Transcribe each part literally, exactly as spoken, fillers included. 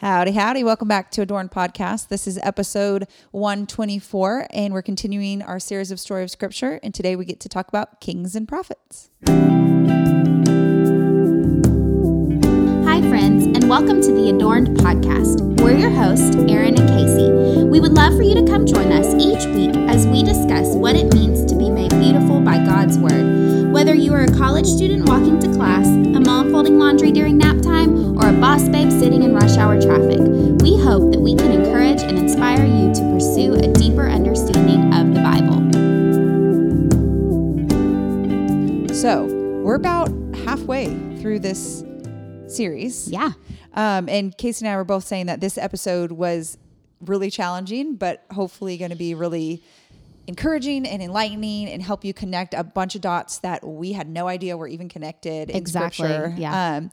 Howdy, howdy. Welcome back to Adorned Podcast. This is episode one twenty-four, and we're continuing our series of Story of Scripture, and today we get to talk about kings and prophets. Hi, friends, and welcome to the Adorned Podcast. We're your hosts, Erin and Casey. We would love for you to come join us each week as we discuss what it means to be made beautiful by God's Word. Whether you are a college student walking to class, a mom folding laundry during nap time, or a boss babe sitting in rush hour traffic. We hope that we can encourage and inspire you to pursue a deeper understanding of the Bible. So, we're about halfway through this series. Yeah. Um, and Casey and I were both saying that this episode was really challenging, but hopefully going to be really encouraging and enlightening and help you connect a bunch of dots that we had no idea were even connected in exactly. Scripture. Yeah. Um,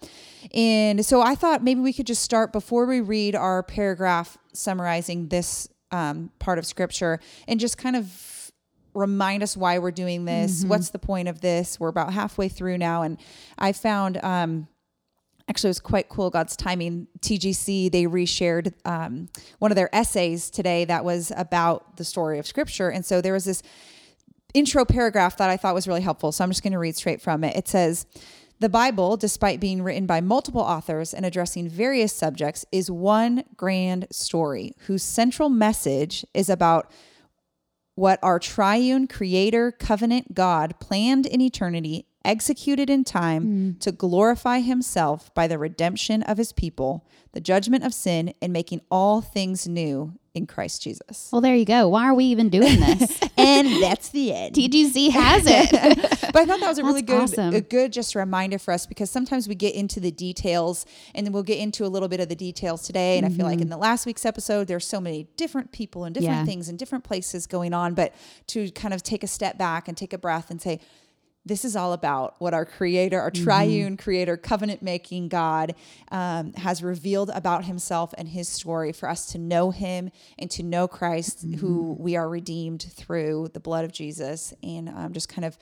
and so I thought maybe we could just start before we read our paragraph summarizing this um, part of Scripture and just kind of remind us why we're doing this. Mm-hmm. What's the point of this? We're about halfway through now. And I found, um, actually it was quite cool, God's timing, T G C, they reshared um, one of their essays today that was about the story of Scripture. And so there was this intro paragraph that I thought was really helpful. So I'm just going to read straight from it. It says, "The Bible, despite being written by multiple authors and addressing various subjects, is one grand story whose central message is about what our triune creator, covenant God planned in eternity, executed in time mm. to glorify himself by the redemption of his people, the judgment of sin, and making all things new in Christ Jesus." Well, there you go. Why are we even doing this? And that's the end. T G C has it. But I thought that was a really good, awesome. a good just reminder for us, because sometimes we get into the details, and then we'll get into a little bit of the details today. And mm-hmm. I feel like in the last week's episode, there's so many different people and different yeah. things and different places going on, but to kind of take a step back and take a breath and say, this is all about what our creator, our triune mm-hmm. creator, covenant-making God um, has revealed about himself and his story for us to know him and to know Christ, mm-hmm. who we are redeemed through the blood of Jesus, and um, just kind of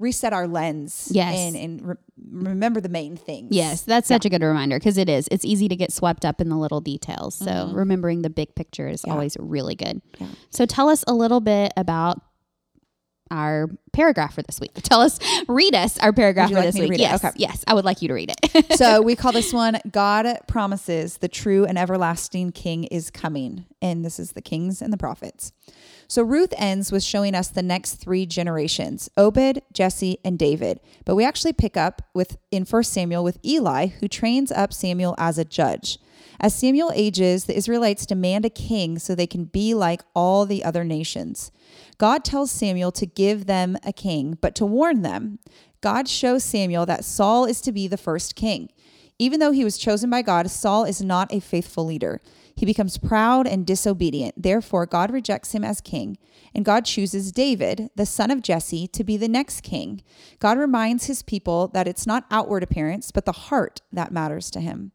reset our lens yes. and, and re- remember the main things. Yes, that's yeah. such a good reminder, because it is. It's easy to get swept up in the little details. So mm-hmm. remembering the big picture is yeah. always really good. Yeah. So tell us a little bit about our paragraph for this week. Tell us, read us our paragraph for like this week. Yes, okay. yes, I would like you to read it. So we call this one, "God Promises the True and Everlasting King is Coming." And this is the kings and the prophets. So Ruth ends with showing us the next three generations, Obed, Jesse, and David. But we actually pick up with in First Samuel with Eli, who trains up Samuel as a judge. As Samuel ages, the Israelites demand a king so they can be like all the other nations. God tells Samuel to give them a king, but to warn them. God shows Samuel that Saul is to be the first king. Even though he was chosen by God, Saul is not a faithful leader. He becomes proud and disobedient. Therefore, God rejects him as king, and God chooses David, the son of Jesse, to be the next king. God reminds his people that it's not outward appearance, but the heart that matters to him.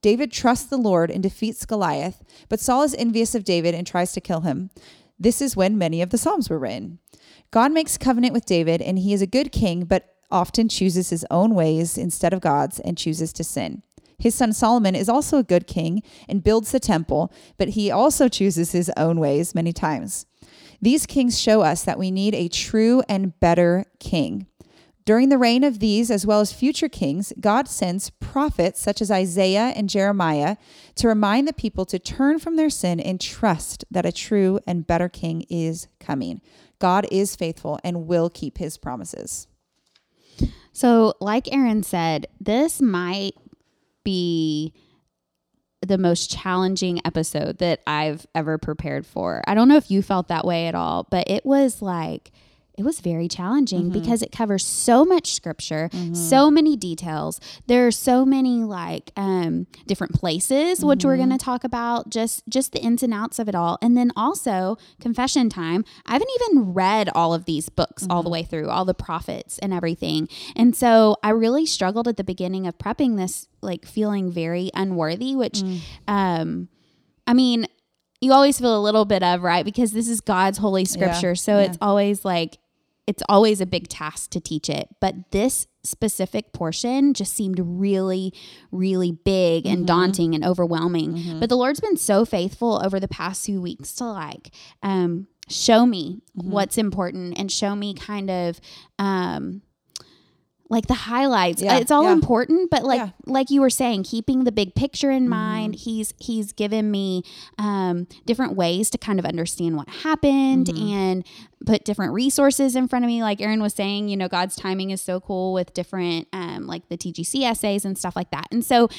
David trusts the Lord and defeats Goliath, but Saul is envious of David and tries to kill him. This is when many of the Psalms were written. God makes covenant with David, and he is a good king, but often chooses his own ways instead of God's and chooses to sin. His son Solomon is also a good king and builds the temple, but he also chooses his own ways many times. These kings show us that we need a true and better king. During the reign of these, as well as future kings, God sends prophets such as Isaiah and Jeremiah to remind the people to turn from their sin and trust that a true and better king is coming. God is faithful and will keep his promises. So, like Erin said, this might be the most challenging episode that I've ever prepared for. I don't know if you felt that way at all, but it was like... It was very challenging mm-hmm. because it covers so much scripture, mm-hmm. so many details. There are so many like um, different places, mm-hmm. which we're going to talk about, just just the ins and outs of it all. And then also confession time. I haven't even read all of these books mm-hmm. all the way through, all the prophets and everything. And so I really struggled at the beginning of prepping this, like feeling very unworthy, which mm. um, I mean, you always feel a little bit of, right? Because this is God's holy scripture. Yeah, so yeah. it's always like, it's always a big task to teach it, but this specific portion just seemed really, really big and mm-hmm. daunting and overwhelming. Mm-hmm. But the Lord's been so faithful over the past few weeks to like, um, show me mm-hmm. what's important and show me kind of, um, like the highlights. Yeah, it's all yeah. important, but like, yeah. like you were saying, keeping the big picture in mm-hmm. mind, he's, he's given me, um, different ways to kind of understand what happened mm-hmm. and put different resources in front of me. Like Erin was saying, you know, God's timing is so cool with different, um, like the T G C essays and stuff like that. And so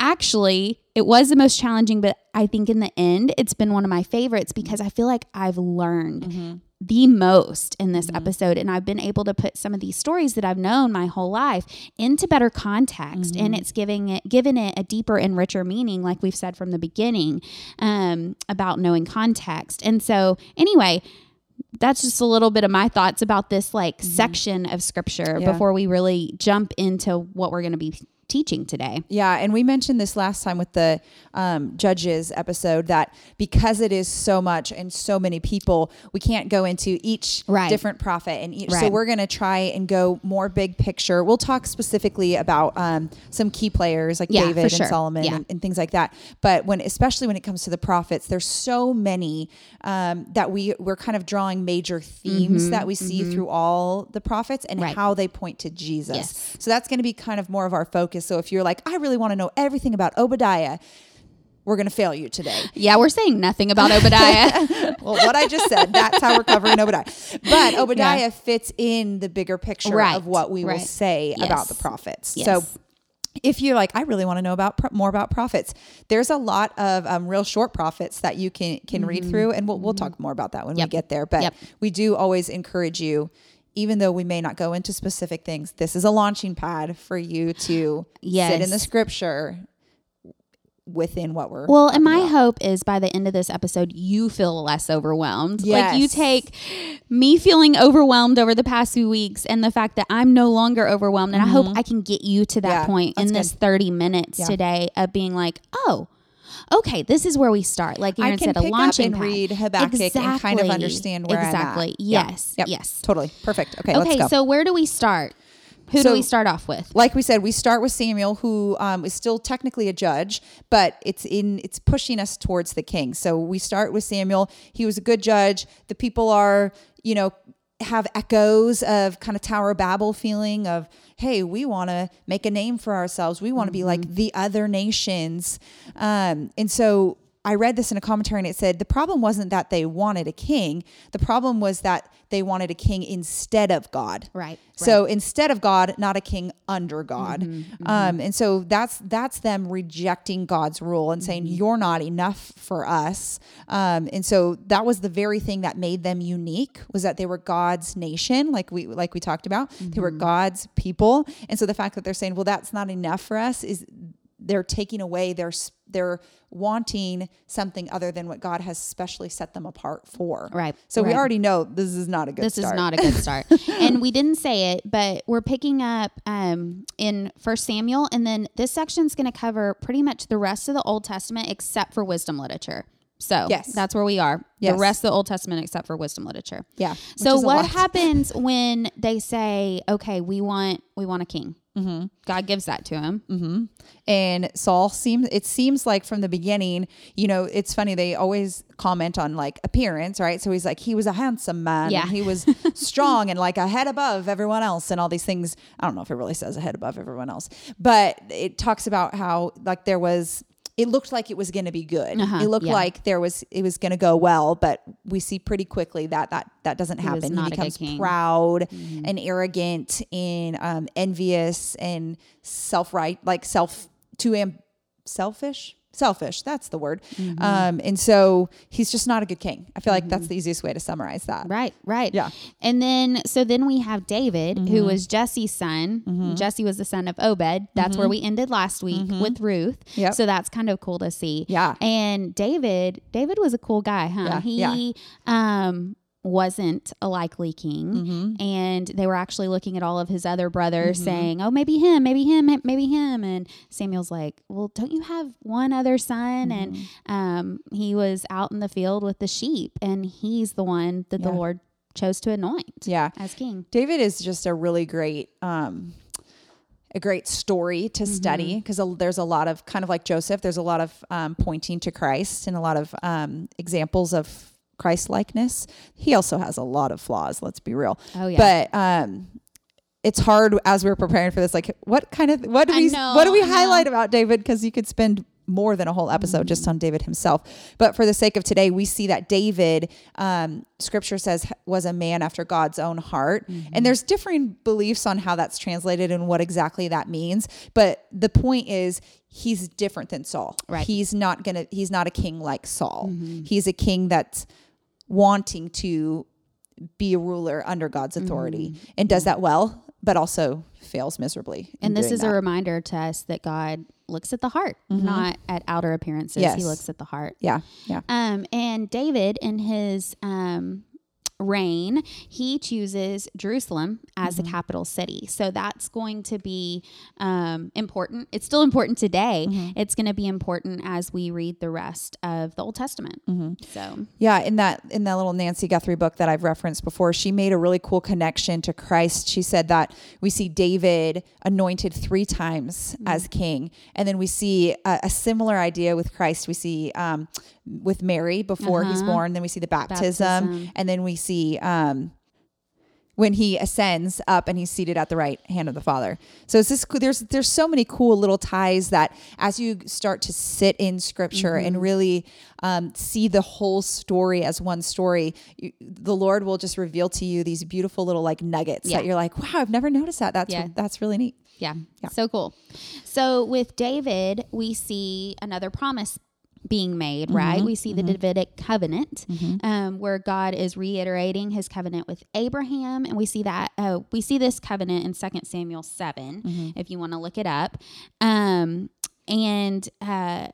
actually it was the most challenging, but I think in the end it's been one of my favorites because I feel like I've learned mm-hmm. the most in this mm-hmm. episode. And I've been able to put some of these stories that I've known my whole life into better context. Mm-hmm. And it's giving it, given it a deeper and richer meaning, like we've said from the beginning, um, about knowing context. And so anyway, that's just a little bit of my thoughts about this like mm-hmm. section of scripture yeah. before we really jump into what we're going to be teaching today. Yeah. And we mentioned this last time with the um, Judges episode that because it is so much and so many people, we can't go into each right. different prophet. And each, right. so we're going to try and go more big picture. We'll talk specifically about um, some key players like yeah, David and sure. Solomon yeah. and, and things like that. But when, especially when it comes to the prophets, there's so many um, that we we're kind of drawing major themes mm-hmm, that we see mm-hmm. through all the prophets and right. how they point to Jesus. Yes. So that's going to be kind of more of our focus. So if you're like, I really want to know everything about Obadiah, we're going to fail you today. Yeah, we're saying nothing about Obadiah. Well, what I just said, that's how we're covering Obadiah. But Obadiah yeah. fits in the bigger picture right. of what we right. will say yes. about the prophets. Yes. So if you're like, I really want to know about pro- more about prophets, there's a lot of um, real short prophets that you can can mm-hmm. read through. And we'll, we'll talk more about that when yep. we get there. But yep. we do always encourage you, even though we may not go into specific things, this is a launching pad for you to yes. sit in the scripture within what we're well, and my about. Hope is by the end of this episode, you feel less overwhelmed. Yes. Like you take me feeling overwhelmed over the past few weeks and the fact that I'm no longer overwhelmed. And mm-hmm. I hope I can get you to that yeah, point in good. This thirty minutes yeah. today of being like, oh, okay, this is where we start. Like Erin said, a launching pad. I can pick up and read Habakkuk exactly. and kind of understand where exactly. I'm at. Yes, yep. Yep. yes. Totally. Perfect. Okay, okay, let's go. Okay, so where do we start? Who so, do we start off with? Like we said, we start with Samuel, who um, is still technically a judge, but it's in it's pushing us towards the king. So we start with Samuel. He was a good judge. The people are, you know, have echoes of kind of Tower of Babel feeling of, hey, we want to make a name for ourselves. We want to mm-hmm. be like the other nations. Um, and so I read this in a commentary and it said, the problem wasn't that they wanted a king. The problem was that they wanted a king instead of God. Right. So right. instead of God, not a king under God. Mm-hmm, mm-hmm. Um, and so that's, that's them rejecting God's rule and saying, mm-hmm. you're not enough for us. Um, and so that was the very thing that made them unique, was that they were God's nation. Like we, like we talked about, mm-hmm. they were God's people. And so the fact that they're saying, well, that's not enough for us is they're taking away their, they're wanting something other than what God has specially set them apart for. Right. So right. we already know this is not a good this start. This is not a good start. And we didn't say it, but we're picking up um, in First Samuel. And then this section's going to cover pretty much the rest of the Old Testament, except for wisdom literature. So yes. that's where we are. Yes. The rest of the Old Testament, except for wisdom literature. Yeah. So what happens when they say, okay, we want, we want a king. Mm-hmm. God gives that to him. Mm-hmm. And Saul seems, it seems like from the beginning, you know, it's funny. They always comment on like appearance, right? So he's like, he was a handsome man. Yeah. And he was strong and like a head above everyone else and all these things. I don't know if it really says a head above everyone else, but it talks about how like there was, it looked like it was going to be good. Uh-huh, it looked yeah. like there was, it was going to go well, but we see pretty quickly that that, that doesn't happen. He, he becomes proud mm-hmm. and arrogant and um, envious and self-right, like self, too am- selfish, selfish. That's the word. Mm-hmm. Um, and so he's just not a good king. I feel mm-hmm. like that's the easiest way to summarize that. Right. Right. Yeah. And then, so then we have David mm-hmm. who was Jesse's son. Mm-hmm. Jesse was the son of Obed. That's mm-hmm. where we ended last week mm-hmm. with Ruth. Yep. So that's kind of cool to see. Yeah. And David, David was a cool guy, huh? Yeah. He, yeah. um, wasn't a likely king mm-hmm. and they were actually looking at all of his other brothers mm-hmm. saying, oh, maybe him, maybe him, maybe him. And Samuel's like, well, don't you have one other son? Mm-hmm. And, um, he was out in the field with the sheep and he's the one that yeah. the Lord chose to anoint yeah. as king. David is just a really great, um, a great story to mm-hmm. study, because there's a lot of, kind of like Joseph, there's a lot of um, pointing to Christ and a lot of um, examples of Christ-likeness. He also has a lot of flaws, let's be real. Oh, yeah. But um, it's hard as we were preparing for this, like what kind of, what do we, know, what do we I highlight know. about David? Because you could spend more than a whole episode mm-hmm. just on David himself. But for the sake of today, we see that David, um, scripture says, was a man after God's own heart. Mm-hmm. And there's differing beliefs on how that's translated and what exactly that means. But the point is, he's different than Saul. Right. He's not going to, he's not a king like Saul. Mm-hmm. He's a king that's wanting to be a ruler under God's authority mm-hmm. and does that well, but also fails miserably. And this is that. a reminder to us that God looks at the heart, mm-hmm. not at outer appearances. Yes. He looks at the heart. Yeah. Yeah. Um, and David in his, um, reign, he chooses Jerusalem as mm-hmm. the capital city. So that's going to be um, important. It's still important today. Mm-hmm. It's going to be important as we read the rest of the Old Testament. Mm-hmm. So yeah, in that in that little Nancy Guthrie book that I've referenced before, she made a really cool connection to Christ. She said that we see David anointed three times mm-hmm. as king, and then we see a, a similar idea with Christ. We see um, with Mary before uh-huh. he's born, then we see the baptism, baptism. and then we see um, when he ascends up and he's seated at the right hand of the Father. So it's this, there's there's so many cool little ties that as you start to sit in Scripture mm-hmm. and really um, see the whole story as one story, you, the Lord will just reveal to you these beautiful little like nuggets yeah. that you're like, wow, I've never noticed that. That's yeah. that's really neat. Yeah. yeah, so cool. So with David, we see another promise being made, right? Mm-hmm, we see mm-hmm. the Davidic covenant, mm-hmm. um, where God is reiterating his covenant with Abraham. And we see that, uh, we see this covenant in Second Samuel seven, mm-hmm. if you want to look it up. Um, and, uh,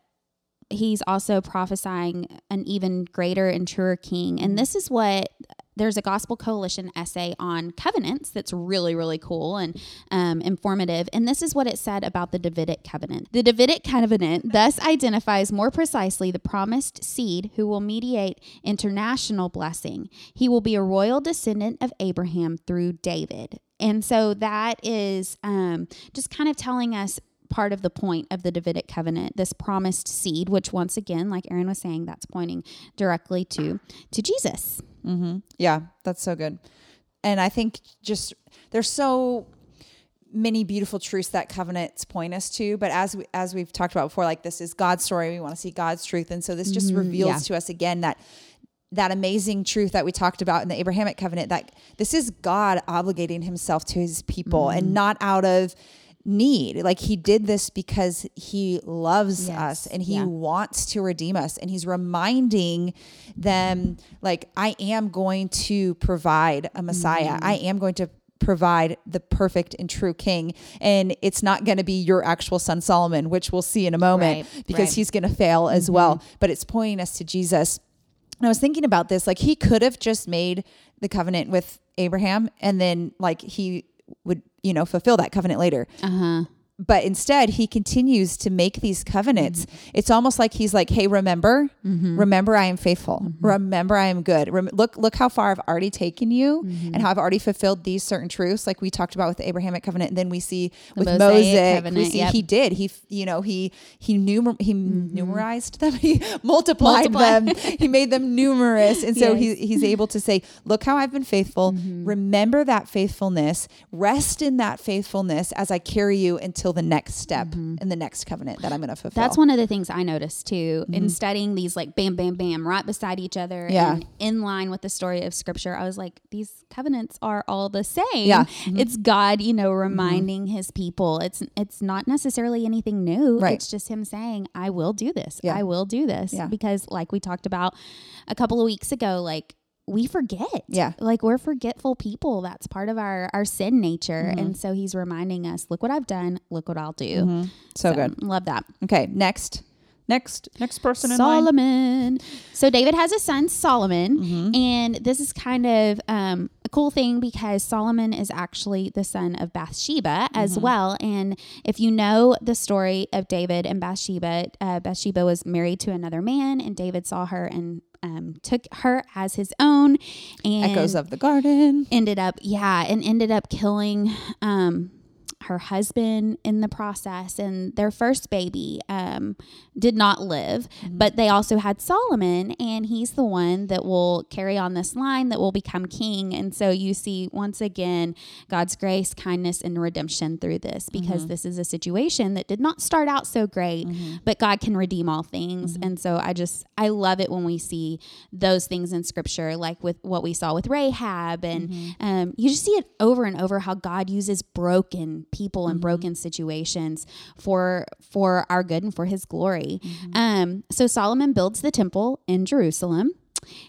he's also prophesying an even greater and truer king. And this is what, there's a Gospel Coalition essay on covenants that's really, really cool and um, informative. And this is what it said about the Davidic covenant. The Davidic covenant thus identifies more precisely the promised seed who will mediate international blessing. He will be a royal descendant of Abraham through David. And so that is um, just kind of telling us part of the point of the Davidic covenant, this promised seed, which once again, like Aaron was saying, that's pointing directly to, to Jesus. Mm-hmm. Yeah, that's so good. And I think just there's so many beautiful truths that covenants point us to. But as we, as we've talked about before, like this is God's story. We want to see God's truth. And so this just mm-hmm. reveals yeah. to us again that that amazing truth that we talked about in the Abrahamic covenant, that this is God obligating himself to his people mm-hmm. and not out of need. Like he did this because he loves yes. us and he yeah. wants to redeem us. And he's reminding them, like, I am going to provide a Messiah. Mm-hmm. I am going to provide the perfect and true king. And it's not going to be your actual son, Solomon, which we'll see in a moment right, because right. he's going to fail as mm-hmm. well. But it's pointing us to Jesus. And I was thinking about this, like he could have just made the covenant with Abraham and then like he would, you know, fulfill that covenant later. Uh-huh. But instead he continues to make these covenants. Mm-hmm. It's almost like he's like, hey, remember, mm-hmm. remember I am faithful. Mm-hmm. Remember I am good. Rem- look, look how far I've already taken you mm-hmm. and how I've already fulfilled these certain truths. Like we talked about with the Abrahamic covenant. And then we see the with Mosaic, Mosaic we see yep. he did, he, you know, he, he, numer- he mm-hmm. numerized them. He multiplied, multiplied. them. He made them numerous. And so yes. he, he's able to say, look how I've been faithful. Mm-hmm. Remember that faithfulness, rest in that faithfulness as I carry you until the next step mm-hmm. in the next covenant that I'm going to fulfill. That's one of the things I noticed too mm-hmm. in studying these, like bam, bam, bam, right beside each other yeah. and in line with the story of Scripture. I was like, these covenants are all the same. Yeah. Mm-hmm. It's God, you know, reminding mm-hmm. his people. It's, it's not necessarily anything new. Right. It's just him saying, I will do this. Yeah. I will do this yeah. because like we talked about a couple of weeks ago, like, we forget. Yeah. Like we're forgetful people. That's part of our, our sin nature. Mm-hmm. And so he's reminding us, look what I've done. Look what I'll do. Mm-hmm. So, so good. Love that. Okay. Next, next, next person. Solomon. In line. So David has a son, Solomon. Mm-hmm. And this is kind of, um, cool thing because Solomon is actually the son of Bathsheba as mm-hmm. well. And if you know the story of David and Bathsheba, uh, Bathsheba was married to another man and David saw her and um, took her as his own. And Echoes of the Garden. Ended up, yeah, and ended up killing um, her husband in the process. And their first baby um, did not live, mm-hmm. but they also had Solomon, and he's the one that will carry on this line that will become king. And so you see, once again, God's grace, kindness, and redemption through this, because mm-hmm. this is a situation that did not start out so great, mm-hmm. but God can redeem all things. Mm-hmm. And so I just, I love it when we see those things in scripture, like with what we saw with Rahab, and mm-hmm. um, you just see it over and over, how God uses broken people and mm-hmm. broken situations for for our good and for his glory. Mm-hmm. Um, so Solomon builds the temple in Jerusalem.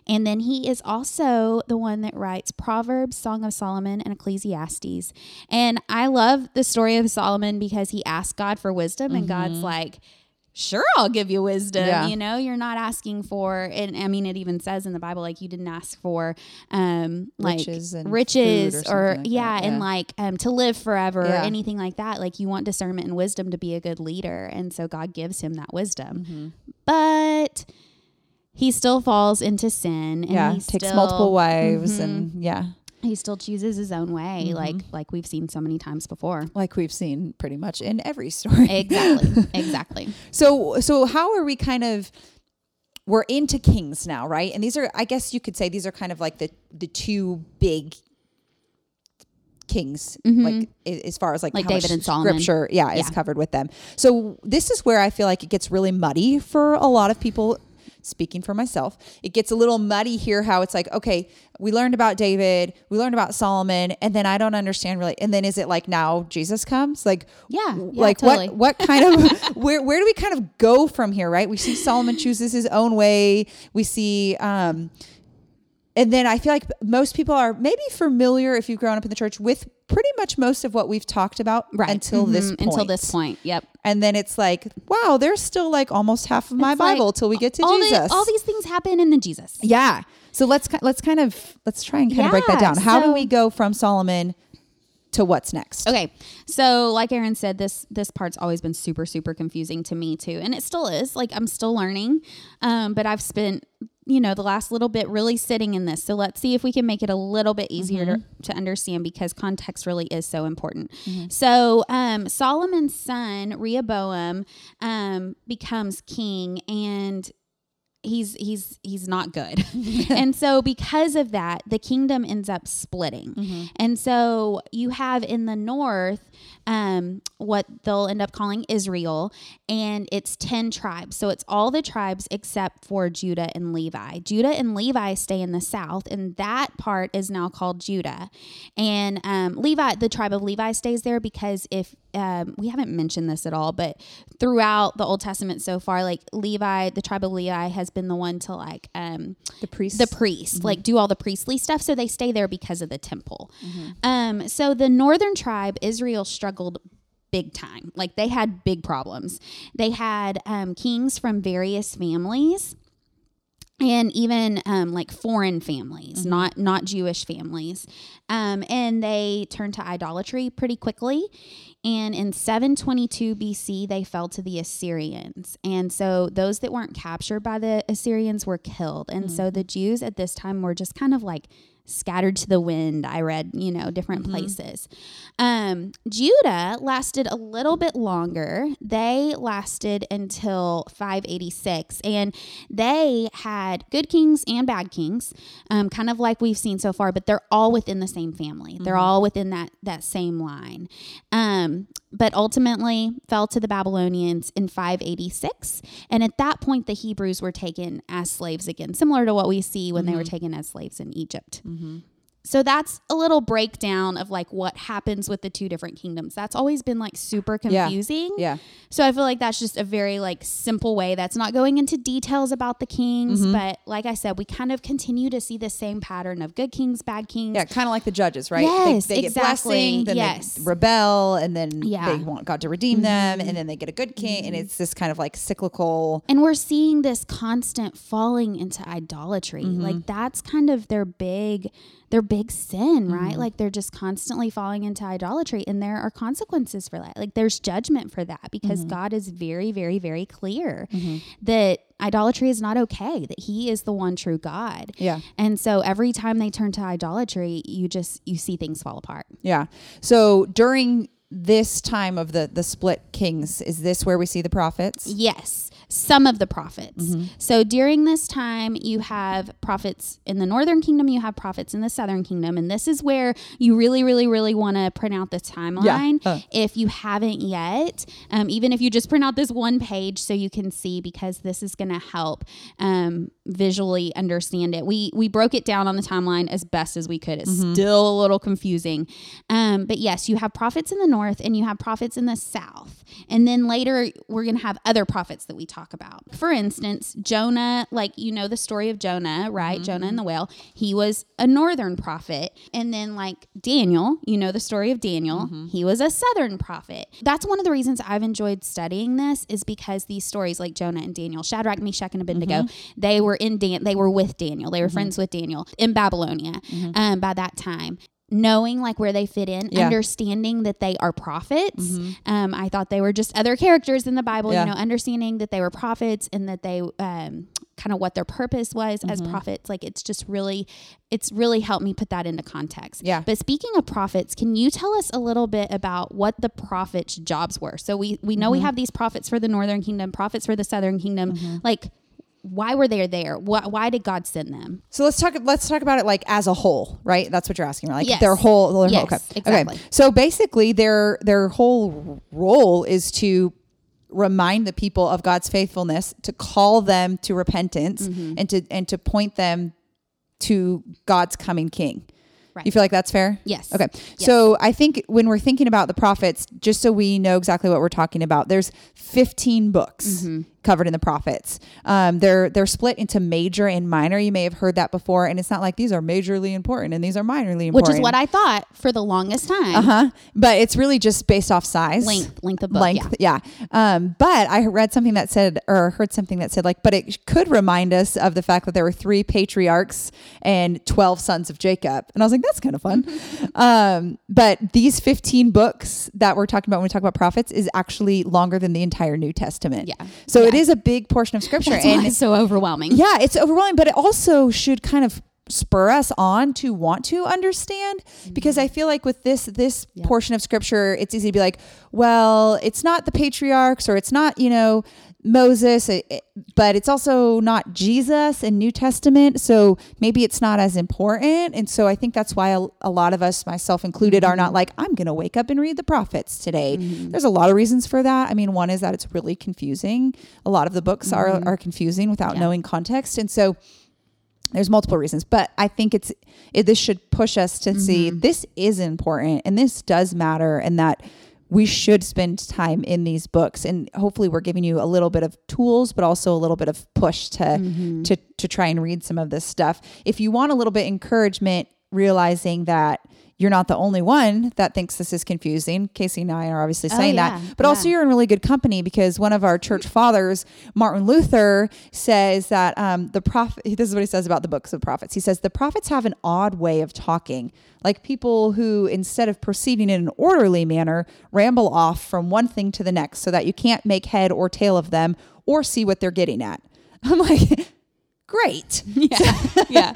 And then he is also the one that writes Proverbs, Song of Solomon, and Ecclesiastes. And I love the story of Solomon because he asked God for wisdom, mm-hmm. and God's like, sure, I'll give you wisdom. Yeah. You know, you're not asking for, and I mean, it even says in the Bible, like, you didn't ask for, um, like riches, and riches or, or like yeah, yeah, and like, um, to live forever yeah. or anything like that. Like, you want discernment and wisdom to be a good leader. And so God gives him that wisdom, mm-hmm. but he still falls into sin, and yeah, he takes still, multiple wives, mm-hmm. and yeah. he still chooses his own way, mm-hmm. like like we've seen so many times before. Like we've seen pretty much in every story. Exactly, exactly. So so how are we kind of, we're into kings now, right? And these are, I guess you could say these are kind of like the, the two big kings, mm-hmm. like as far as like, like how David much and Solomon. Scripture yeah, yeah. is covered with them. So this is where I feel like it gets really muddy for a lot of people. Speaking for myself, it gets a little muddy here, how it's like, okay, we learned about David, we learned about Solomon, and then I don't understand really. And then is it like now Jesus comes? Like, yeah, yeah like totally. what, what kind of, where, where do we kind of go from here? Right. We see Solomon chooses his own way. We see, um, and then I feel like most people are maybe familiar, if you've grown up in the church, with pretty much most of what we've talked about right. until mm-hmm. this point. Until this point, yep. And then it's like, wow, there's still like almost half of my it's Bible like, till we get to all Jesus. The, all these things happen and then Jesus. Yeah. So let's let's kind of, let's try and kind yeah, of break that down. How so, do we go from Solomon to what's next? Okay. So like Erin said, this, this part's always been super, super confusing to me too. And it still is. Like, I'm still learning. Um, but I've spent... you know, the last little bit really sitting in this. So let's see if we can make it a little bit easier mm-hmm. to, to understand, because context really is so important. Mm-hmm. So um, Solomon's son, Rehoboam, um, becomes king, and he's, he's, he's not good. And so because of that, the kingdom ends up splitting. Mm-hmm. And so you have in the north, um, what they'll end up calling Israel, and it's ten tribes. So it's all the tribes except for Judah and Levi. Judah and Levi stay in the south, and that part is now called Judah. And, um, Levi, the tribe of Levi stays there because if, Um, we haven't mentioned this at all, but throughout the Old Testament so far, like Levi, the tribe of Levi has been the one to like, um, the priest, the priest, mm-hmm. like do all the priestly stuff. So they stay there because of the temple. Mm-hmm. Um, so the northern tribe, Israel, struggled big time. Like, they had big problems. They had, um, kings from various families, and even um, like foreign families, mm-hmm. not not Jewish families. Um, and they turned to idolatry pretty quickly. And in seven twenty-two B C, they fell to the Assyrians. And so those that weren't captured by the Assyrians were killed. And mm-hmm. so the Jews at this time were just kind of like scattered to the wind. I read, you know, different mm-hmm. places. Um, Judah lasted a little bit longer. They lasted until five eighty-six, and they had good kings and bad kings, um, kind of like we've seen so far, but they're all within the same family. They're mm-hmm. all within that, that same line. Um, but ultimately fell to the Babylonians in five eighty-six. And at that point, the Hebrews were taken as slaves again, similar to what we see when mm-hmm. they were taken as slaves in Egypt. Mm-hmm. So that's a little breakdown of like what happens with the two different kingdoms. That's always been like super confusing. Yeah. yeah. So I feel like that's just a very like simple way. That's not going into details about the kings, mm-hmm. but like I said, we kind of continue to see the same pattern of good kings, bad kings. Yeah. Kind of like the judges, right? Yes, they, they get exactly. blessing, then yes. they rebel, and then yeah. they want God to redeem mm-hmm. them, and then they get a good king, mm-hmm. and it's this kind of like cyclical. And we're seeing this constant falling into idolatry. Mm-hmm. Like, that's kind of their big... their big sin, right? Mm-hmm. Like they're just constantly falling into idolatry, and there are consequences for that. Like there's judgment for that, because mm-hmm. God is very, very, very clear mm-hmm. that idolatry is not okay, that he is the one true God. Yeah. And so every time they turn to idolatry, you just, you see things fall apart. Yeah. So during this time of the, the split kings, is this where we see the prophets? Yes. Some of the prophets. Mm-hmm. So during this time, you have prophets in the northern kingdom, you have prophets in the southern kingdom. And this is where you really, really, really want to print out the timeline. Yeah. Uh. If you haven't yet, um, even if you just print out this one page so you can see, because this is going to help um, visually understand it. We we broke it down on the timeline as best as we could. It's mm-hmm. still a little confusing. Um, but yes, you have prophets in the north and you have prophets in the south. And then later we're going to have other prophets that we talk about. For instance, Jonah, like, you know, the story of Jonah, right? Mm-hmm. Jonah and the whale. He was a northern prophet. And then like Daniel, you know, the story of Daniel, mm-hmm. he was a southern prophet. That's one of the reasons I've enjoyed studying this, is because these stories like Jonah and Daniel, Shadrach, Meshach, and Abednego, mm-hmm. they were in Dan- they were with Daniel. They were mm-hmm. friends with Daniel in Babylonia mm-hmm. um, by that time. Knowing like where they fit in, yeah. understanding that they are prophets. Mm-hmm. Um, I thought they were just other characters in the Bible, yeah. you know, understanding that they were prophets and that they, um, kind of what their purpose was mm-hmm. as prophets. Like it's just really, it's really helped me put that into context. Yeah. But speaking of prophets, can you tell us a little bit about what the prophets' jobs were? So we, we know mm-hmm. we have these prophets for the northern kingdom, prophets for the southern kingdom, mm-hmm. like, why were they there? Why, why did God send them? So let's talk, let's talk about it like as a whole, right? That's what you're asking. Like yes. their whole, their yes, whole okay. exactly. Okay. So basically their, their whole role is to remind the people of God's faithfulness, to call them to repentance mm-hmm. and to, and to point them to God's coming King. Right. You feel like that's fair? Yes. Okay. Yes. So I think when we're thinking about the prophets, just so we know exactly what we're talking about, there's fifteen books mm-hmm. covered in the prophets. Um, they're, they're split into major and minor. You may have heard that before. And it's not like these are majorly important and these are minorly important. Which is what I thought for the longest time. Uh-huh. But it's really just based off size. Length, length of book. Length, yeah. yeah. Um, but I read something that said, or heard something that said like, but it could remind us of the fact that there were three patriarchs and twelve sons of Jacob. And I was like, that's kind of fun. um, but these fifteen books that we're talking about when we talk about prophets is actually longer than the entire New Testament. Yeah. So yeah. it is a big portion of scripture. That's and why it's so overwhelming. Yeah, it's overwhelming, but it also should kind of spur us on to want to understand, mm-hmm. because I feel like with this, this yeah. portion of scripture, it's easy to be like, well, it's not the patriarchs or it's not, you know, Moses, but it's also not Jesus in New Testament. So maybe it's not as important. And so I think that's why a, a lot of us, myself included, are not like, I'm going to wake up and read the prophets today. Mm-hmm. There's a lot of reasons for that. I mean, one is that it's really confusing. A lot of the books mm-hmm. are, are confusing without yeah. knowing context. And so there's multiple reasons, but I think it's, it, this should push us to mm-hmm. see this is important and this does matter, and that we should spend time in these books. And hopefully we're giving you a little bit of tools, but also a little bit of push to, mm-hmm. to, to try and read some of this stuff. If you want a little bit of encouragement, realizing that you're not the only one that thinks this is confusing. Casey and I are obviously saying oh, yeah. that, but yeah. also you're in really good company, because one of our church fathers, Martin Luther, says that um, the prophet, this is what he says about the books of prophets. He says, the prophets have an odd way of talking, like people who, instead of proceeding in an orderly manner, ramble off from one thing to the next so that you can't make head or tail of them or see what they're getting at. I'm like... Great. Yeah. yeah.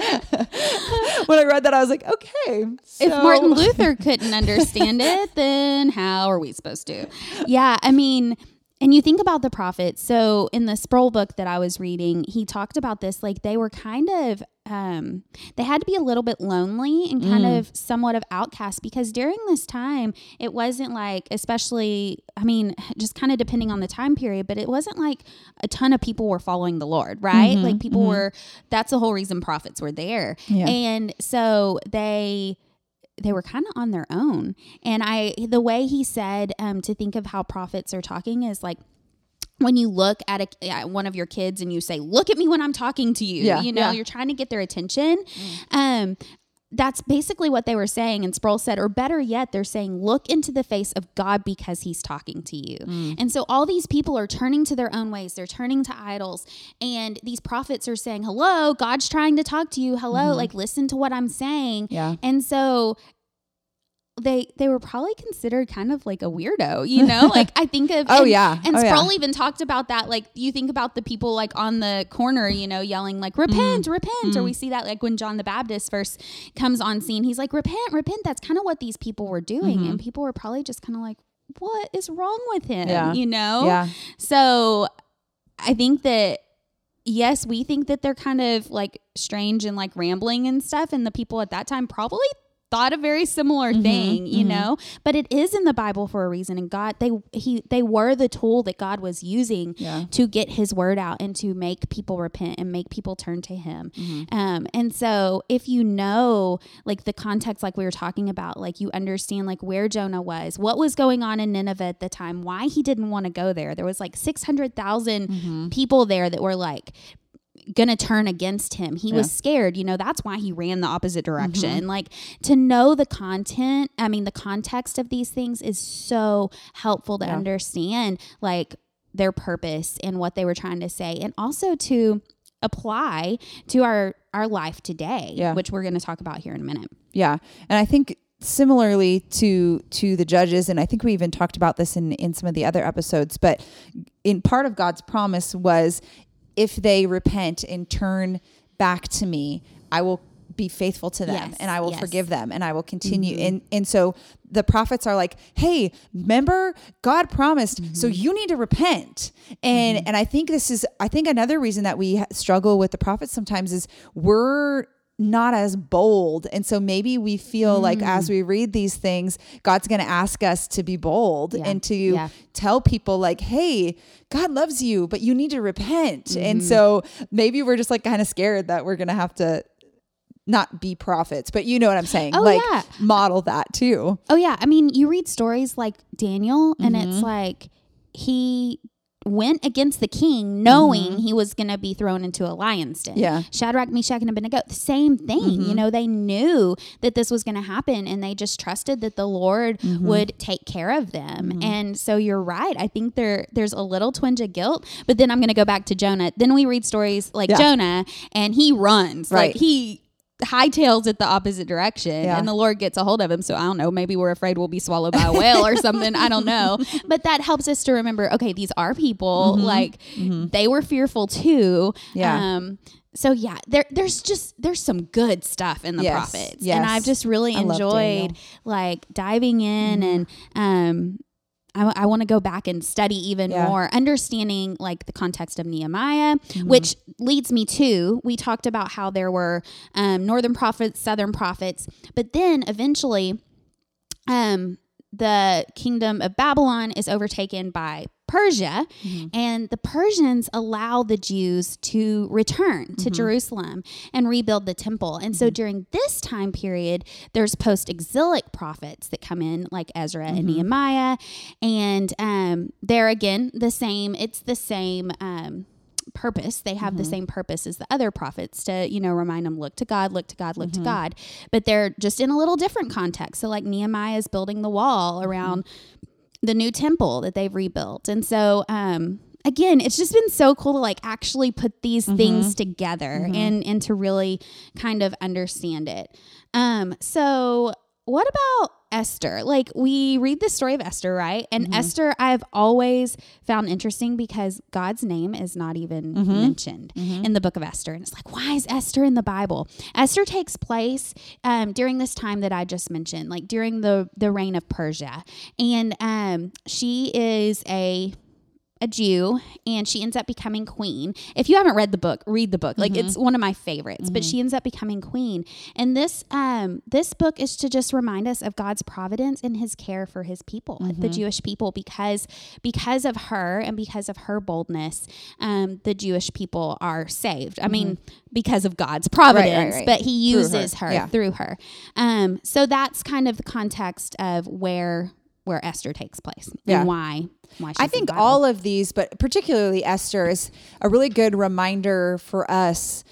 When I read that, I was like, okay. So. If Martin Luther couldn't understand it, then how are we supposed to? Yeah. I mean, and you think about the prophets. So in the Sproul book that I was reading, he talked about this, like they were kind of, um, they had to be a little bit lonely and kind mm. of somewhat of outcasts, because during this time, it wasn't like, especially, I mean, just kind of depending on the time period, but it wasn't like a ton of people were following the Lord, right? Mm-hmm, like people mm-hmm. were, that's the whole reason prophets were there. Yeah. And so they... they were kind of on their own. And I, the way he said um, to think of how prophets are talking is like, when you look at, a, at one of your kids and you say, look at me when I'm talking to you, yeah, you know, yeah. you're trying to get their attention. Mm. Um, that's basically what they were saying. And Sproul said, or better yet, they're saying, look into the face of God because he's talking to you. Mm. And so all these people are turning to their own ways. They're turning to idols. And these prophets are saying, hello, God's trying to talk to you. Hello, mm-hmm. like listen to what I'm saying. Yeah. And so they they were probably considered kind of like a weirdo, you know, like I think of, oh and, yeah. And oh, Sproul yeah. even talked about that. Like you think about the people like on the corner, you know, yelling like, repent, mm. repent. Mm. Or we see that like when John the Baptist first comes on scene, he's like, repent, repent. That's kind of what these people were doing. Mm-hmm. And people were probably just kind of like, what is wrong with him? Yeah. You know? Yeah. So I think that, yes, we think that they're kind of like strange and like rambling and stuff. And the people at that time probably thought a very similar thing, mm-hmm, you mm-hmm. know, but it is in the Bible for a reason. And God, they, he, they were the tool that God was using yeah. to get his word out and to make people repent and make people turn to him. Mm-hmm. Um, and so if you know, like the context, like we were talking about, like you understand like where Jonah was, what was going on in Nineveh at the time, why he didn't want to go there. There was like six hundred thousand mm-hmm. people there that were like, gonna turn against him. He yeah. was scared, you know, that's why he ran the opposite direction. Mm-hmm. Like to know the content, I mean, the context of these things is so helpful to yeah. understand like their purpose and what they were trying to say. And also to apply to our, our life today, yeah. which we're going to talk about here in a minute. Yeah. And I think similarly to, to the judges, and I think we even talked about this in, in some of the other episodes, but in part of God's promise was, if they repent and turn back to me, I will be faithful to them yes, and I will yes. forgive them and I will continue. Mm-hmm. And and so the prophets are like, hey, remember God promised, mm-hmm. so you need to repent. And, mm-hmm. and I think this is, I think another reason that we struggle with the prophets sometimes is we're not as bold. And so maybe we feel mm. like as we read these things, God's going to ask us to be bold yeah. and to yeah. tell people like, hey, God loves you, but you need to repent. Mm-hmm. And so maybe we're just like kind of scared that we're going to have to not be prophets, but you know what I'm saying? Oh, like yeah. model that too. Oh yeah. I mean, you read stories like Daniel and mm-hmm. it's like he went against the king knowing mm-hmm. he was going to be thrown into a lion's den. Yeah. Shadrach, Meshach, and Abednego, the same thing. Mm-hmm. You know, they knew that this was going to happen and they just trusted that the Lord mm-hmm. would take care of them. Mm-hmm. And so you're right. I think there there's a little twinge of guilt, but then I'm going to go back to Jonah. Then we read stories like yeah. Jonah and he runs. Right. Like he hightails it the opposite direction yeah. and the Lord gets a hold of him. So I don't know, maybe we're afraid we'll be swallowed by a whale or something. I don't know. But that helps us to remember, okay, these are people mm-hmm. like mm-hmm. they were fearful too. Yeah. Um, so yeah, there, there's just, there's some good stuff in the yes. prophets yes. and I've just really I enjoyed like diving in mm. and, um, I, I want to go back and study even yeah. more, understanding like the context of Nehemiah, mm-hmm. which leads me to, we talked about how there were um, northern prophets, southern prophets, but then eventually um, the kingdom of Babylon is overtaken by Persia, mm-hmm. and the Persians allow the Jews to return to mm-hmm. Jerusalem and rebuild the temple. And mm-hmm. so during this time period, there's post-exilic prophets that come in, like Ezra mm-hmm. and Nehemiah, and um, they're again the same. It's the same um, purpose. They have mm-hmm. the same purpose as the other prophets to, you know, remind them, look to God, look to God, look mm-hmm. to God. But they're just in a little different context. So like Nehemiah is building the wall around mm-hmm. the new temple that they've rebuilt. And so, um, again, it's just been so cool to like actually put these mm-hmm. things together mm-hmm. and, and to really kind of understand it. Um, so what about Esther? Like we read the story of Esther, right? And mm-hmm. Esther, I've always found interesting because God's name is not even mm-hmm. mentioned mm-hmm. in the book of Esther. And it's like, why is Esther in the Bible? Esther takes place um, during this time that I just mentioned, like during the, the reign of Persia. And um, she is a... a Jew, and she ends up becoming queen. If you haven't read the book, read the book. Like mm-hmm. it's one of my favorites, mm-hmm. but she ends up becoming queen. And this, um, this book is to just remind us of God's providence and his care for his people, mm-hmm. the Jewish people, because, because of her and because of her boldness, um, the Jewish people are saved. I mm-hmm. mean, because of God's providence, right, right, right. but he uses through her, her yeah. through her. Um, so that's kind of the context of where, where Esther takes place and yeah. why, why she's I think all of these, but particularly Esther is a really good reminder for us.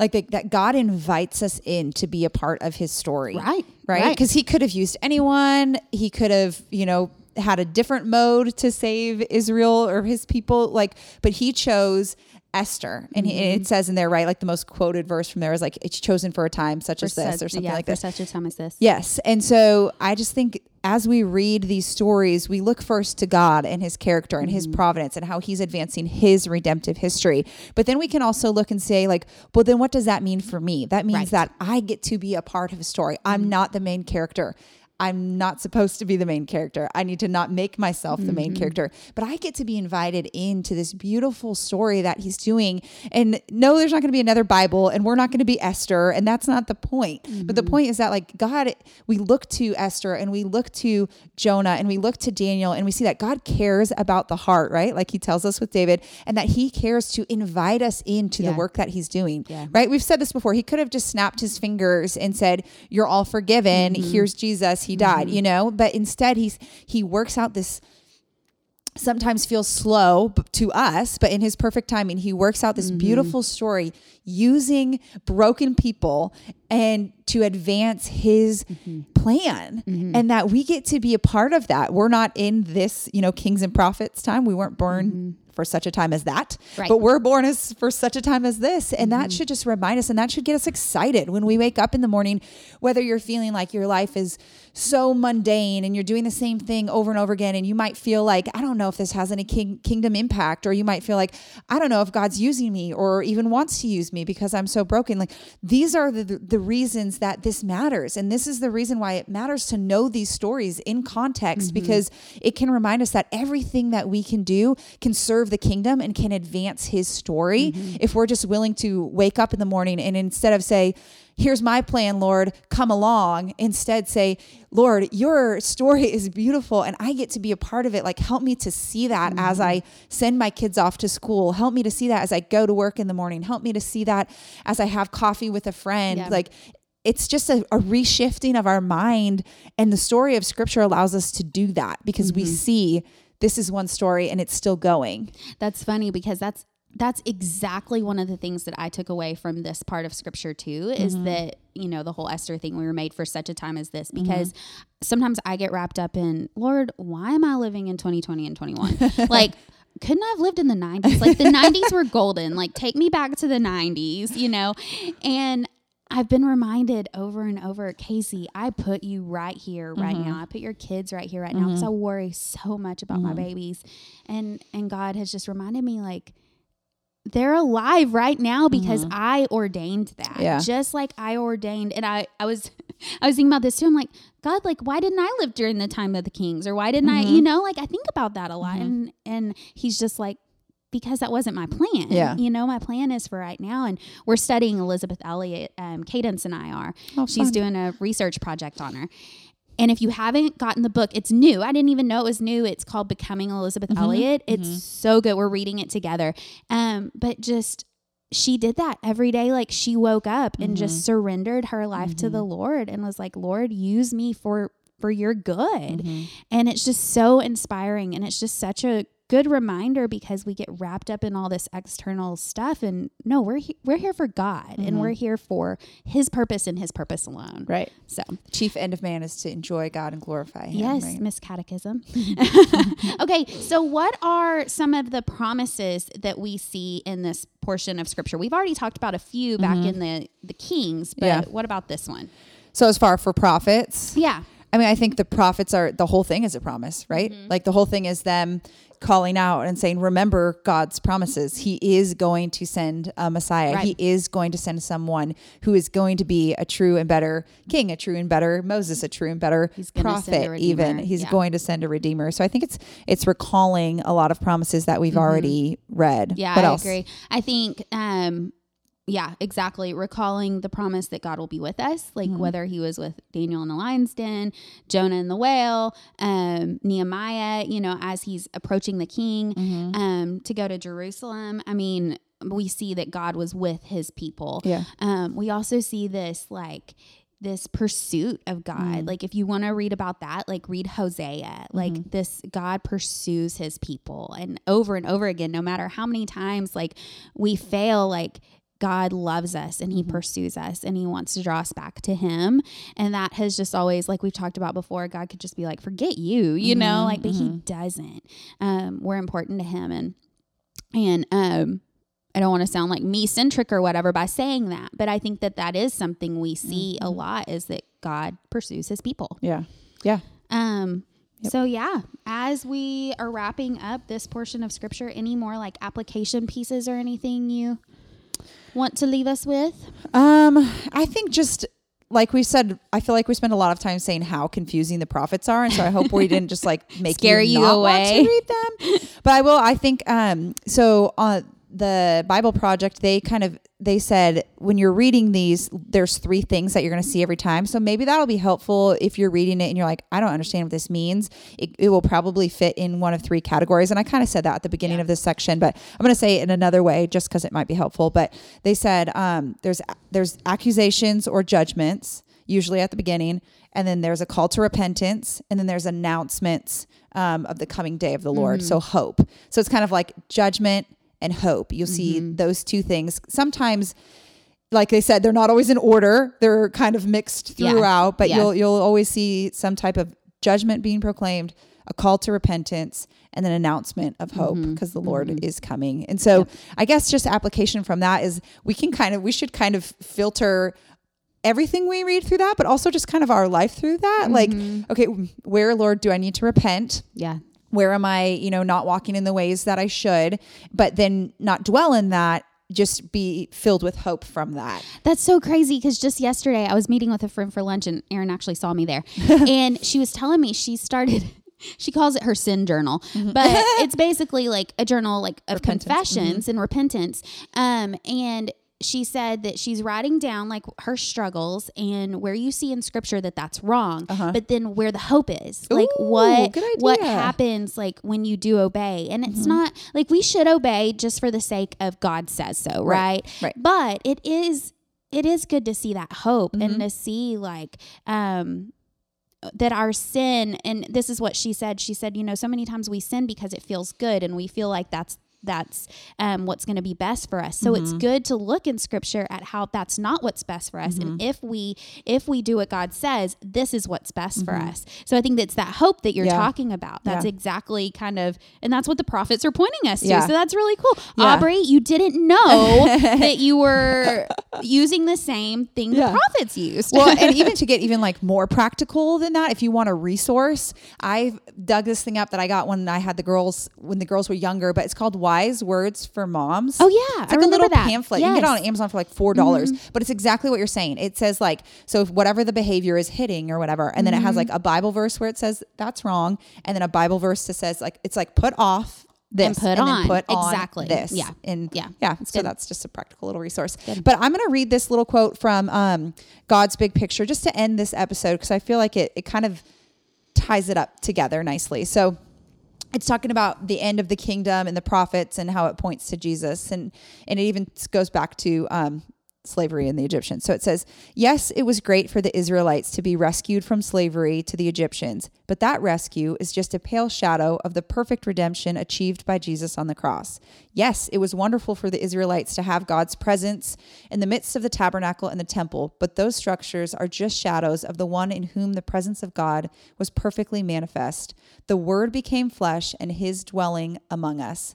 Like the, that God invites us in to be a part of his story. Right. Right. Because right. he could have used anyone. He could have, you know, had a different mode to save Israel or his people. Like, but he chose Esther. And mm-hmm. he, it says in there, right, like the most quoted verse from there is like, it's chosen for a time such for as this such, or something yeah, like that. For this. Such a time as this. Yes. And so I just think as we read these stories, we look first to God and his character and mm-hmm. his providence and how he's advancing his redemptive history. But then we can also look and say like, well, then what does that mean for me? That means right. that I get to be a part of a story. I'm mm-hmm. not the main character. I'm not supposed to be the main character. I need to not make myself the mm-hmm. main character, but I get to be invited into this beautiful story that he's doing. And no, there's not going to be another Bible and we're not going to be Esther. And that's not the point. Mm-hmm. But the point is that like God, we look to Esther and we look to Jonah and we look to Daniel and we see that God cares about the heart, right? Like he tells us with David, and that he cares to invite us into yeah. the work that he's doing, yeah. right? We've said this before. He could have just snapped his fingers and said, you're all forgiven. Mm-hmm. Here's Jesus. He died, mm-hmm. you know, but instead he's, he works out this sometimes feels slow to us, but in his perfect timing, he works out this mm-hmm. beautiful story using broken people and to advance his mm-hmm. plan. Mm-hmm. And that we get to be a part of that. We're not in this, you know, kings and prophets time. We weren't born mm-hmm. for such a time as that, right. but we're born as for such a time as this. And mm-hmm. that should just remind us, and that should get us excited when we wake up in the morning, whether you're feeling like your life is so mundane and you're doing the same thing over and over again. And you might feel like, I don't know if this has any king- kingdom impact, or you might feel like, I don't know if God's using me or even wants to use me because I'm so broken. Like these are the, the reasons that this matters. And this is the reason why it matters to know these stories in context, mm-hmm. because it can remind us that everything that we can do can serve the kingdom and can advance his story mm-hmm. if we're just willing to wake up in the morning and instead of say, here's my plan, Lord, come along, instead say, Lord, your story is beautiful and I get to be a part of it. Like, help me to see that mm-hmm. as I send my kids off to school. Help me to see that as I go to work in the morning. Help me to see that as I have coffee with a friend. Yeah. Like, it's just a, a reshifting of our mind. And the story of scripture allows us to do that because mm-hmm. we see this is one story and it's still going. That's funny because that's, that's exactly one of the things that I took away from this part of scripture too, is mm-hmm. that, you know, the whole Esther thing, we were made for such a time as this, because mm-hmm. sometimes I get wrapped up in, Lord, why am I living in twenty twenty and twenty-one? Like, couldn't I have lived in the nineties? Like the nineties were golden. Like take me back to the nineties, you know? And I've been reminded over and over, Casey, I put you right here, right mm-hmm. now. I put your kids right here, right mm-hmm. now, because I worry so much about mm-hmm. my babies. And and God has just reminded me, like, they're alive right now because mm-hmm. I ordained that. Yeah. Just like I ordained. And I, I was I was thinking about this too. I'm like, God, like, why didn't I live during the time of the kings? Or why didn't mm-hmm. I, you know, like, I think about that a lot. Mm-hmm. And, and he's just like, because that wasn't my plan. Yeah. You know, my plan is for right now. And we're studying Elizabeth Elliot. Um, Cadence and I are. Oh, She's fun. doing a research project on her. And if you haven't gotten the book, it's new. I didn't even know it was new. It's called Becoming Elizabeth mm-hmm. Elliot. It's mm-hmm. so good. We're reading it together. Um, but just, she did that every day. Like she woke up mm-hmm. and just surrendered her life mm-hmm. to the Lord and was like, Lord, use me for, for your good. Mm-hmm. And it's just so inspiring. And it's just such a good reminder, because we get wrapped up in all this external stuff, and no, we're he- we're here for God mm-hmm. and we're here for his purpose and his purpose alone. Right. So the chief end of man is to enjoy God and glorify him. Yes. Right? Miss Catechism. Okay. So what are some of the promises that we see in this portion of scripture? We've already talked about a few back mm-hmm. in the, the Kings, but yeah. what about this one? So as far for prophets. Yeah. I mean, I think the prophets are, the whole thing is a promise, right? Mm-hmm. Like the whole thing is them calling out and saying, remember God's promises. He is going to send a Messiah. Right. He is going to send someone who is going to be a true and better king, a true and better Moses, a true and better prophet even. He's yeah. going to send a redeemer. So I think it's it's recalling a lot of promises that we've mm-hmm. already read. Yeah, what I else? agree. I think... Um, Yeah, exactly. Recalling the promise that God will be with us, like mm-hmm. whether he was with Daniel in the lion's den, Jonah in the whale, um, Nehemiah, you know, as he's approaching the king mm-hmm. um, to go to Jerusalem. I mean, we see that God was with his people. Yeah. Um, we also see this like this pursuit of God. Mm-hmm. Like if you want to read about that, like read Hosea, like mm-hmm. this God pursues his people, and over and over again, no matter how many times like we fail, like God loves us and he mm-hmm. pursues us and he wants to draw us back to him. And that has just always, like we've talked about before, God could just be like, forget you, you mm-hmm. know, like, but mm-hmm. he doesn't. Um, we're important to him. And, and, um, I don't want to sound like me-centric or whatever by saying that, but I think that that is something we see mm-hmm. a lot, is that God pursues his people. Yeah. Yeah. Um, Yep. So yeah, as we are wrapping up this portion of scripture, any more like application pieces or anything you want to leave us with? Um, I think just like we said, I feel like we spend a lot of time saying how confusing the prophets are. And so I hope we didn't just like make Scare you, you not away. Want to read them. But I will, I think, um, so on the Bible Project, they kind of, they said, when you're reading these, there's three things that you're going to see every time. So maybe that'll be helpful if you're reading it and you're like, I don't understand what this means. It, it will probably fit in one of three categories. And I kind of said that at the beginning yeah. of this section, but I'm going to say it in another way just because it might be helpful. But they said um, there's there's accusations or judgments, usually at the beginning. And then there's a call to repentance. And then there's announcements um, of the coming day of the Lord. Mm-hmm. So hope. So it's kind of like judgment and hope. You'll see mm-hmm. those two things. Sometimes, like they said, they're not always in order. They're kind of mixed throughout, yeah. but yeah. you'll you'll always see some type of judgment being proclaimed, a call to repentance, and an announcement of hope because mm-hmm. the Lord mm-hmm. is coming. And so, yeah. I guess just application from that is we can kind of we should kind of filter everything we read through that, but also just kind of our life through that. Mm-hmm. Like, okay, where, Lord, do I need to repent? Yeah. Where am I, you know, not walking in the ways that I should, but then not dwell in that, just be filled with hope from that. That's so crazy because just yesterday I was meeting with a friend for lunch and Erin actually saw me there and she was telling me she started... She calls it her sin journal, mm-hmm. but it's basically like a journal like of repentance. confessions mm-hmm. and repentance. Um, and she said that she's writing down like her struggles and where you see in scripture that that's wrong, uh-huh. but then where the hope is. Ooh, like what, what happens like when you do obey. And it's mm-hmm. not like we should obey just for the sake of God says so, right? Right. right. But it is, it is good to see that hope mm-hmm. and to see like, um, that our sin, and this is what she said. She said, you know, so many times we sin because it feels good and we feel like that's, that's um, what's going to be best for us. So mm-hmm. it's good to look in scripture at how that's not what's best for us. Mm-hmm. And if we, if we do what God says, this is what's best mm-hmm. for us. So I think that's that hope that you're yeah. talking about. That's yeah. exactly kind of, and that's what the prophets are pointing us to. Yeah. So that's really cool. Yeah. Aubrey, you didn't know that you were using the same thing yeah. the prophets used. Well, and even to get even like more practical than that, if you want a resource, I've dug this thing up that I got when I had the girls, when the girls were younger, but it's called Wise Words for Moms. Oh yeah. It's like I a little that. pamphlet. Yes. You can get it on Amazon for like four dollars, mm-hmm. but it's exactly what you're saying. It says like, so if whatever the behavior is, hitting or whatever, and then mm-hmm. it has like a Bible verse where it says that's wrong. And then a Bible verse that says like, it's like put off this and put, and on. Then put exactly. on this. Yeah. And yeah. yeah. So good. That's just a practical little resource, good. But I'm going to read this little quote from um, God's Big Picture just to end this episode. Cause I feel like it, it kind of ties it up together nicely. So it's talking about the end of the kingdom and the prophets and how it points to Jesus. And, and it even goes back to um, slavery and the Egyptians. So it says, yes, it was great for the Israelites to be rescued from slavery to the Egyptians, but that rescue is just a pale shadow of the perfect redemption achieved by Jesus on the cross. Yes, it was wonderful for the Israelites to have God's presence in the midst of the tabernacle and the temple, but those structures are just shadows of the one in whom the presence of God was perfectly manifest. The Word became flesh and his dwelling among us.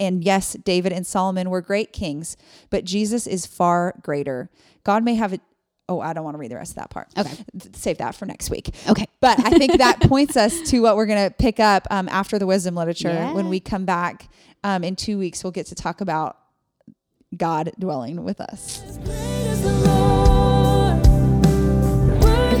And yes, David and Solomon were great kings, but Jesus is far greater. God may have a, oh, I don't want to read the rest of that part. Okay. Save that for next week. Okay. But I think that points us to what we're going to pick up um, after the wisdom literature. Yeah. When we come back um, in two weeks, we'll get to talk about God dwelling with us. If